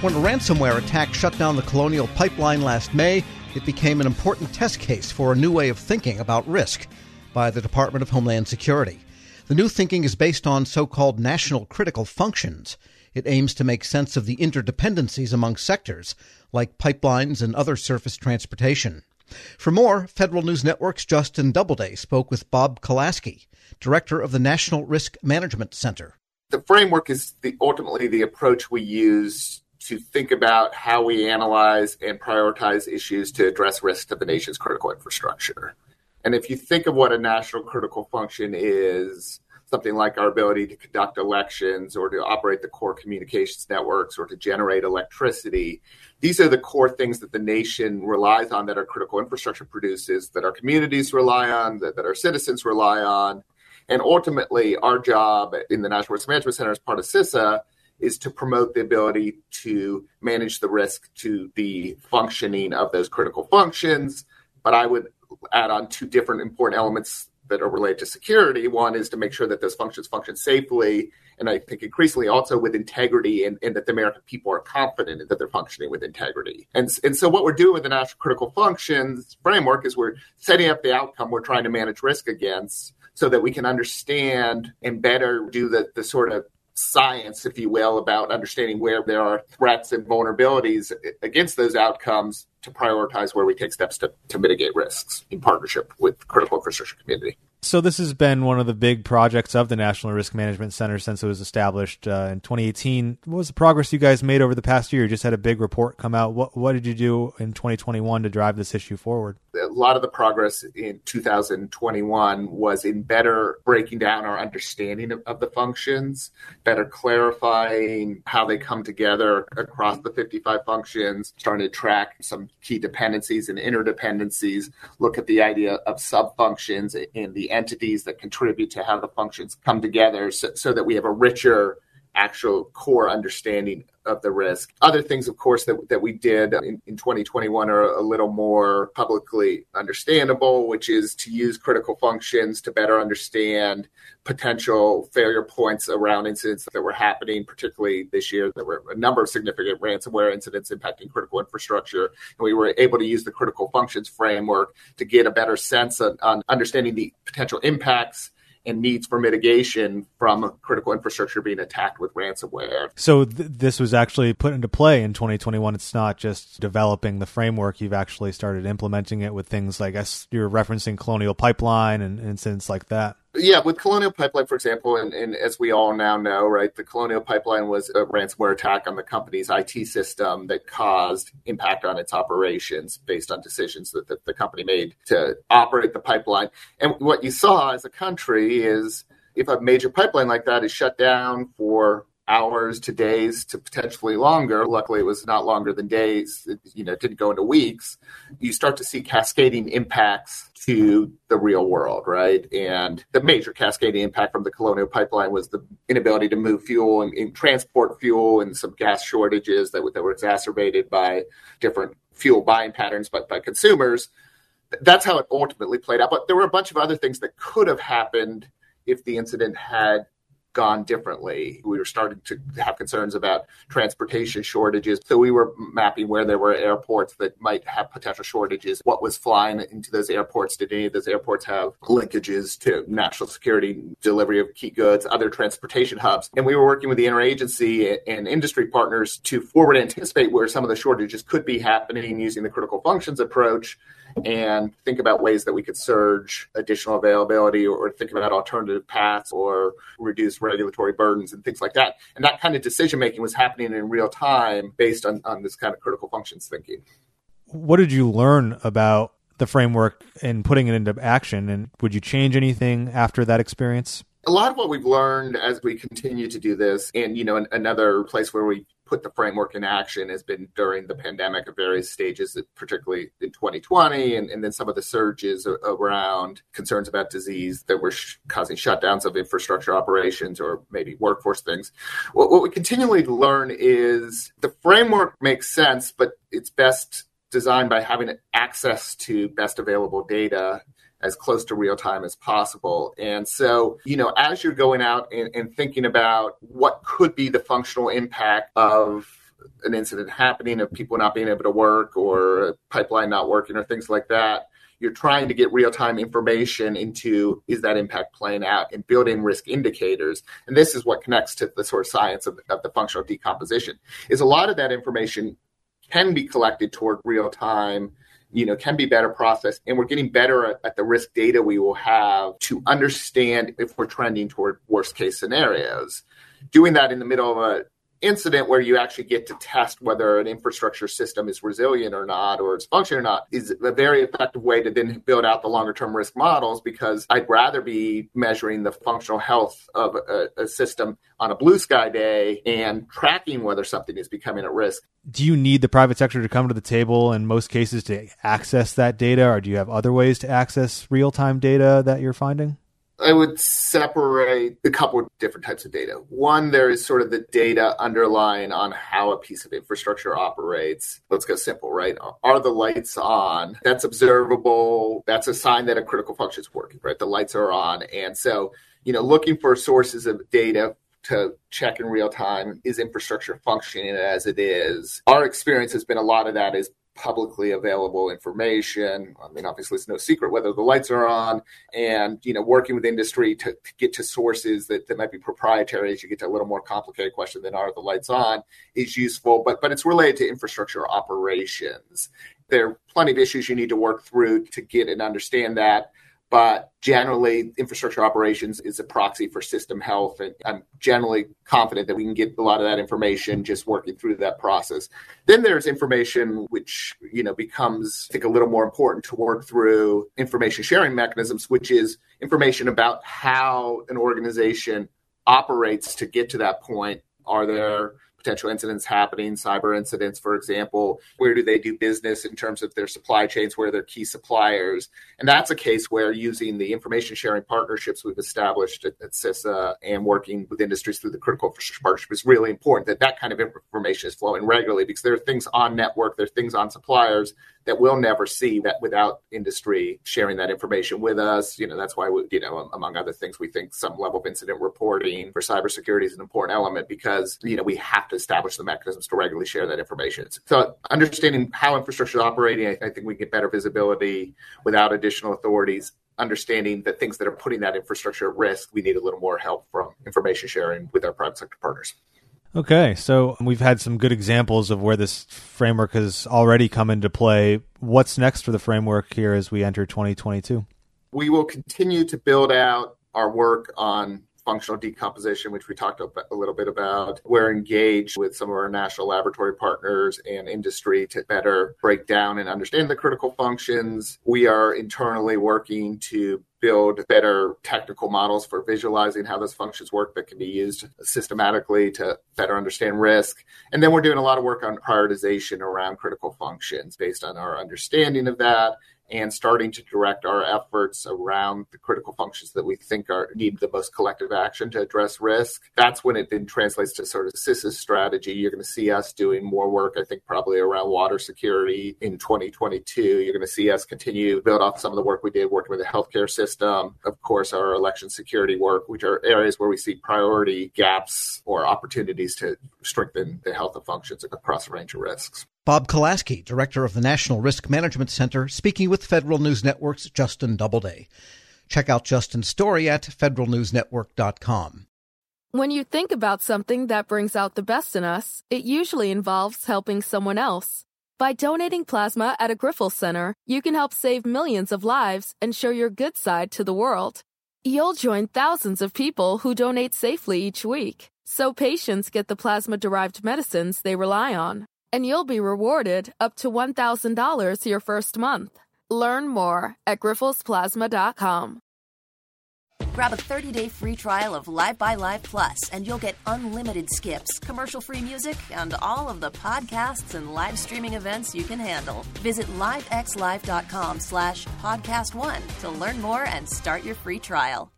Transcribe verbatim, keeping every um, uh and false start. When a ransomware attack shut down the Colonial Pipeline last May, it became an important test case for a new way of thinking about risk by the Department of Homeland Security. The new thinking is based on so-called national critical functions. It aims to make sense of the interdependencies among sectors, like pipelines and other surface transportation. For more, Federal News Network's Justin Doubleday spoke with Bob Kolasky, director of the National Risk Management Center. The framework is the, ultimately the approach we use to think about how we analyze and prioritize issues to address risk to the nation's critical infrastructure. And if you think of what a national critical function is, something like our ability to conduct elections or to operate the core communications networks or to generate electricity, these are the core things that the nation relies on, that our critical infrastructure produces, that our communities rely on, that, that our citizens rely on. And ultimately, our job in the National Risk Management Center as part of CISA is to promote the ability to manage the risk to the functioning of those critical functions. But I would add on two different important elements that are related to security. One is to make sure that those functions function safely, and I think increasingly also with integrity, and, and that the American people are confident that they're functioning with integrity. And, and so what we're doing with the National Critical Functions framework is we're setting up the outcome we're trying to manage risk against so that we can understand and better do the, the sort of science, if you will, about understanding where there are threats and vulnerabilities against those outcomes to prioritize where we take steps to, to mitigate risks in partnership with critical infrastructure community. So this has been one of the big projects of the National Risk Management Center since it was established uh, in twenty eighteen. What was the progress you guys made over the past year? You just had a big report come out. What what did you do in twenty twenty-one to drive this issue forward? A lot of the progress in two thousand twenty-one was in better breaking down our understanding of, of the functions, better clarifying how they come together across the fifty-five functions, starting to track some key dependencies and interdependencies, look at the idea of subfunctions and the entities that contribute to how the functions come together so, so that we have a richer actual core understanding of the risk. Other things, of course, that, that we did in, in twenty twenty-one are a little more publicly understandable, which is to use critical functions to better understand potential failure points around incidents that were happening, particularly this year. There were a number of significant ransomware incidents impacting critical infrastructure, and we were able to use the critical functions framework to get a better sense of, on understanding the potential impacts and needs for mitigation from critical infrastructure being attacked with ransomware. So th- this was actually put into play in twenty twenty-one. It's not just developing the framework. You've actually started implementing it with things like, I guess you're referencing Colonial Pipeline and incidents like that. Yeah, with Colonial Pipeline, for example, and, and as we all now know, right, the Colonial Pipeline was a ransomware attack on the company's I T system that caused impact on its operations based on decisions that, that the company made to operate the pipeline. And what you saw as a country is if a major pipeline like that is shut down for hours to days to potentially longer, luckily it was not longer than days, it, you know, it didn't go into weeks, you start to see cascading impacts to the real world, right? And the major cascading impact from the Colonial Pipeline was the inability to move fuel and, and transport fuel and some gas shortages that, that were exacerbated by different fuel buying patterns by, by consumers. That's how it ultimately played out. But there were a bunch of other things that could have happened if the incident had gone differently. We were starting to have concerns about transportation shortages. So we were mapping where there were airports that might have potential shortages. What was flying into those airports? Did any of those airports have linkages to national security, delivery of key goods, other transportation hubs? And we were working with the interagency and industry partners to forward anticipate where some of the shortages could be happening using the critical functions approach, and think about ways that we could surge additional availability or think about alternative paths or reduce regulatory burdens and things like that. And that kind of decision-making was happening in real time based on, on this kind of critical functions thinking. What did you learn about the framework and putting it into action? And would you change anything after that experience? A lot of what we've learned as we continue to do this, and, you know, another place where we put the framework in action has been during the pandemic at various stages, particularly in twenty twenty, and, and then some of the surges around concerns about disease that were sh- causing shutdowns of infrastructure operations or maybe workforce things. What, what we continually learn is the framework makes sense, but it's best designed by having access to best available data as close to real time as possible. And so, you know, as you're going out and, and thinking about what could be the functional impact of an incident happening of people not being able to work or a pipeline not working or things like that, you're trying to get real-time information into, is that impact playing out, and building risk indicators. And this is what connects to the sort of science of, of the functional decomposition, is a lot of that information can be collected toward real-time, you know, can be better processed, and we're getting better at, at the risk data we will have to understand if we're trending toward worst-case scenarios. Doing that in the middle of a incident where you actually get to test whether an infrastructure system is resilient or not, or it's functioning or not, is a very effective way to then build out the longer term risk models, because I'd rather be measuring the functional health of a, a system on a blue sky day and tracking whether something is becoming at risk. Do you need the private sector to come to the table in most cases to access that data, or do you have other ways to access real-time data that you're finding? I would separate a couple of different types of data. One, there is sort of the data underlying on how a piece of infrastructure operates. Let's go simple, right? Are the lights on? That's observable. That's a sign that a critical function is working, right? The lights are on. And so, you know, looking for sources of data to check in real time, is infrastructure functioning as it is? Our experience has been a lot of that is publicly available information. I mean, obviously, it's no secret whether the lights are on, and, you know, working with industry to, to get to sources that, that might be proprietary as you get to a little more complicated question than are the lights on is useful, but, but it's related to infrastructure operations. There are plenty of issues you need to work through to get and understand that. But generally, infrastructure operations is a proxy for system health. And I'm generally confident that we can get a lot of that information just working through that process. Then there's information which, you know, becomes, I think, a little more important to work through information sharing mechanisms, which is information about how an organization operates to get to that point. Are there potential incidents happening, cyber incidents, for example? Where do they do business in terms of their supply chains? Where are their key suppliers? And that's a case where, using the information sharing partnerships we've established at, at CISA and working with industries through the critical infrastructure partnership, is really important that that kind of information is flowing regularly, because there are things on network, there are things on suppliers that we'll never see that without industry sharing that information with us. You know, that's why, we, you know, among other things, we think some level of incident reporting for cybersecurity is an important element, because, you know, we have to establish the mechanisms to regularly share that information. So understanding how infrastructure is operating, I, I think we get better visibility without additional authorities. Understanding the things that are putting that infrastructure at risk, we need a little more help from information sharing with our private sector partners. Okay, so we've had some good examples of where this framework has already come into play. What's next for the framework here as we enter twenty twenty-two? We will continue to build out our work on functional decomposition, which we talked a little bit about. We're engaged with some of our national laboratory partners and industry to better break down and understand the critical functions. We are internally working to build better technical models for visualizing how those functions work that can be used systematically to better understand risk. And then we're doing a lot of work on prioritization around critical functions based on our understanding of that, and starting to direct our efforts around the critical functions that we think are need the most collective action to address risk. That's when it then translates to sort of CISA's strategy. You're going to see us doing more work, I think, probably around water security in twenty twenty-two. You're going to see us continue to build off some of the work we did working with the healthcare system. Of course, our election security work, which are areas where we see priority gaps or opportunities to strengthen the health of functions across a range of risks. Bob Kolasky, director of the National Risk Management Center, speaking with Federal News Network's Justin Doubleday. Check out Justin's story at federal news network dot com. When you think about something that brings out the best in us, it usually involves helping someone else. By donating plasma at a Grifols center, you can help save millions of lives and show your good side to the world. You'll join thousands of people who donate safely each week, so patients get the plasma-derived medicines they rely on. And you'll be rewarded up to one thousand dollars your first month. Learn more at grifols plasma dot com. Grab a thirty-day free trial of Live by Live Plus, and you'll get unlimited skips, commercial-free music, and all of the podcasts and live streaming events you can handle. Visit live x live dot com slash podcast one to learn more and start your free trial.